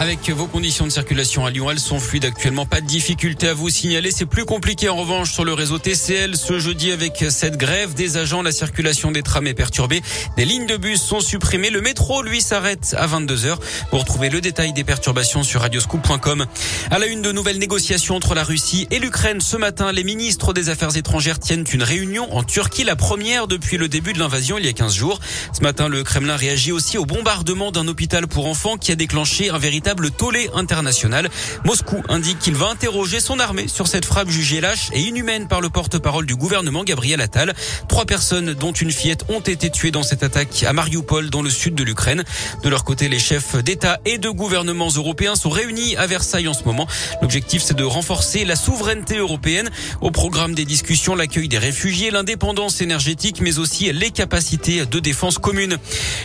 Avec vos conditions de circulation à Lyon, elles sont fluides actuellement. Pas de difficulté à vous signaler. C'est plus compliqué en revanche sur le réseau TCL. Ce jeudi, avec cette grève des agents, la circulation des trams est perturbée. Des lignes de bus sont supprimées. Le métro, lui, s'arrête à 22h. Vous retrouvez le détail des perturbations sur radioscoop.com. À la une de nouvelles négociations entre la Russie et l'Ukraine. Ce matin, les ministres des Affaires étrangères tiennent une réunion en Turquie, la première depuis le début de l'invasion il y a 15 jours. Ce matin, le Kremlin réagit aussi au bombardement d'un hôpital pour enfants qui a déclenché un véritable tollé international. Moscou indique qu'il va interroger son armée sur cette frappe jugée lâche et inhumaine par le porte-parole du gouvernement, Gabriel Attal. 3 personnes, dont une fillette, ont été tuées dans cette attaque à Marioupol, dans le sud de l'Ukraine. De leur côté, les chefs d'État et de gouvernements européens sont réunis à Versailles en ce moment. L'objectif, c'est de renforcer la souveraineté européenne. Au programme des discussions, l'accueil des réfugiés, l'indépendance énergétique, mais aussi les capacités de défense commune.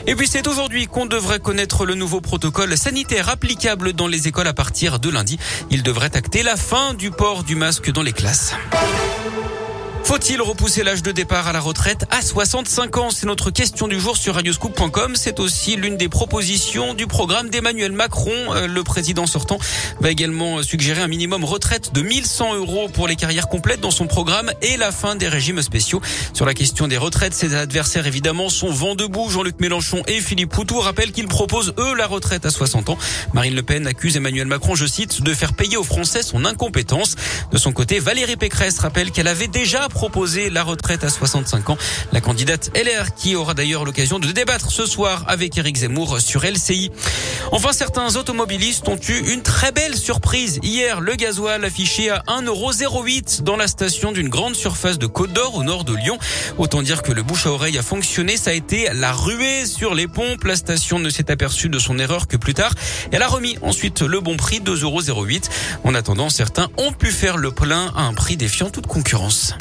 Et puis, c'est aujourd'hui qu'on devrait connaître le nouveau protocole sanitaire appliqué dans les écoles à partir de lundi. Il devrait acter la fin du port du masque dans les classes. Faut-il repousser l'âge de départ à la retraite à 65 ans? C'est notre question du jour sur radioscoop.com. C'est aussi l'une des propositions du programme d'Emmanuel Macron. Le président sortant va également suggérer un minimum retraite de 1 100 € pour les carrières complètes dans son programme et la fin des régimes spéciaux. Sur la question des retraites, ses adversaires évidemment sont vent debout. Jean-Luc Mélenchon et Philippe Poutou rappellent qu'ils proposent eux la retraite à 60 ans. Marine Le Pen accuse Emmanuel Macron, je cite, de faire payer aux Français son incompétence. De son côté, Valérie Pécresse rappelle qu'elle avait déjà proposer la retraite à 65 ans. La candidate LR qui aura d'ailleurs l'occasion de débattre ce soir avec Eric Zemmour sur LCI. Enfin, certains automobilistes ont eu une très belle surprise. Hier, le gasoil affiché à 1,08 € dans la station d'une grande surface de Côte d'Or au nord de Lyon. Autant dire que le bouche à oreille a fonctionné. Ça a été la ruée sur les pompes. La station ne s'est aperçue de son erreur que plus tard. Elle a remis ensuite le bon prix, 2,08 €. En attendant, certains ont pu faire le plein à un prix défiant toute concurrence.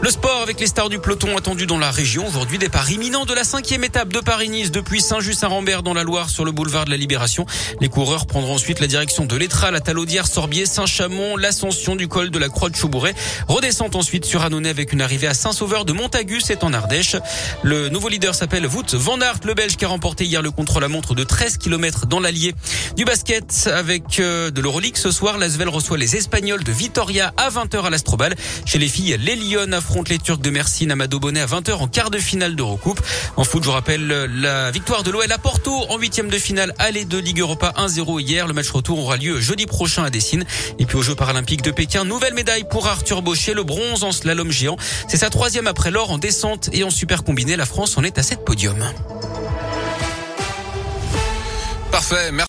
Le sport avec les stars du peloton attendues dans la région. Aujourd'hui, départ imminent de la 5e étape de Paris-Nice depuis Saint-Just-Saint-Rambert dans la Loire sur le boulevard de la Libération. Les coureurs prendront ensuite la direction de l'Étrat, la Talaudière, Sorbier, Saint-Chamond, l'ascension du col de la Croix de Choubouret. Redescente ensuite sur Annonay avec une arrivée à Saint-Sauveur de Montagus et en Ardèche. Le nouveau leader s'appelle Wout van Aert, le Belge qui a remporté hier le contre-la-montre de 13 km dans l'Allier. Du basket avec de l'Euroleague ce soir, l'Asvel reçoit les Espagnols de Vitoria à 20h à l'Astrobal. Chez les filles, les Lyon affrontent les Turcs de Mersin à Madobonnet à 20h en quart de finale d'Eurocoupe. En foot, je vous rappelle la victoire de l'OL à Porto en 8e de finale aller de Ligue Europa 1-0 hier. Le match retour aura lieu jeudi prochain à Dessine. Et puis aux Jeux Paralympiques de Pékin, nouvelle médaille pour Arthur Bauchet, le bronze en slalom géant. C'est sa 3e après l'or en descente et en super combiné. La France en est à 7 podiums. Parfait, merci.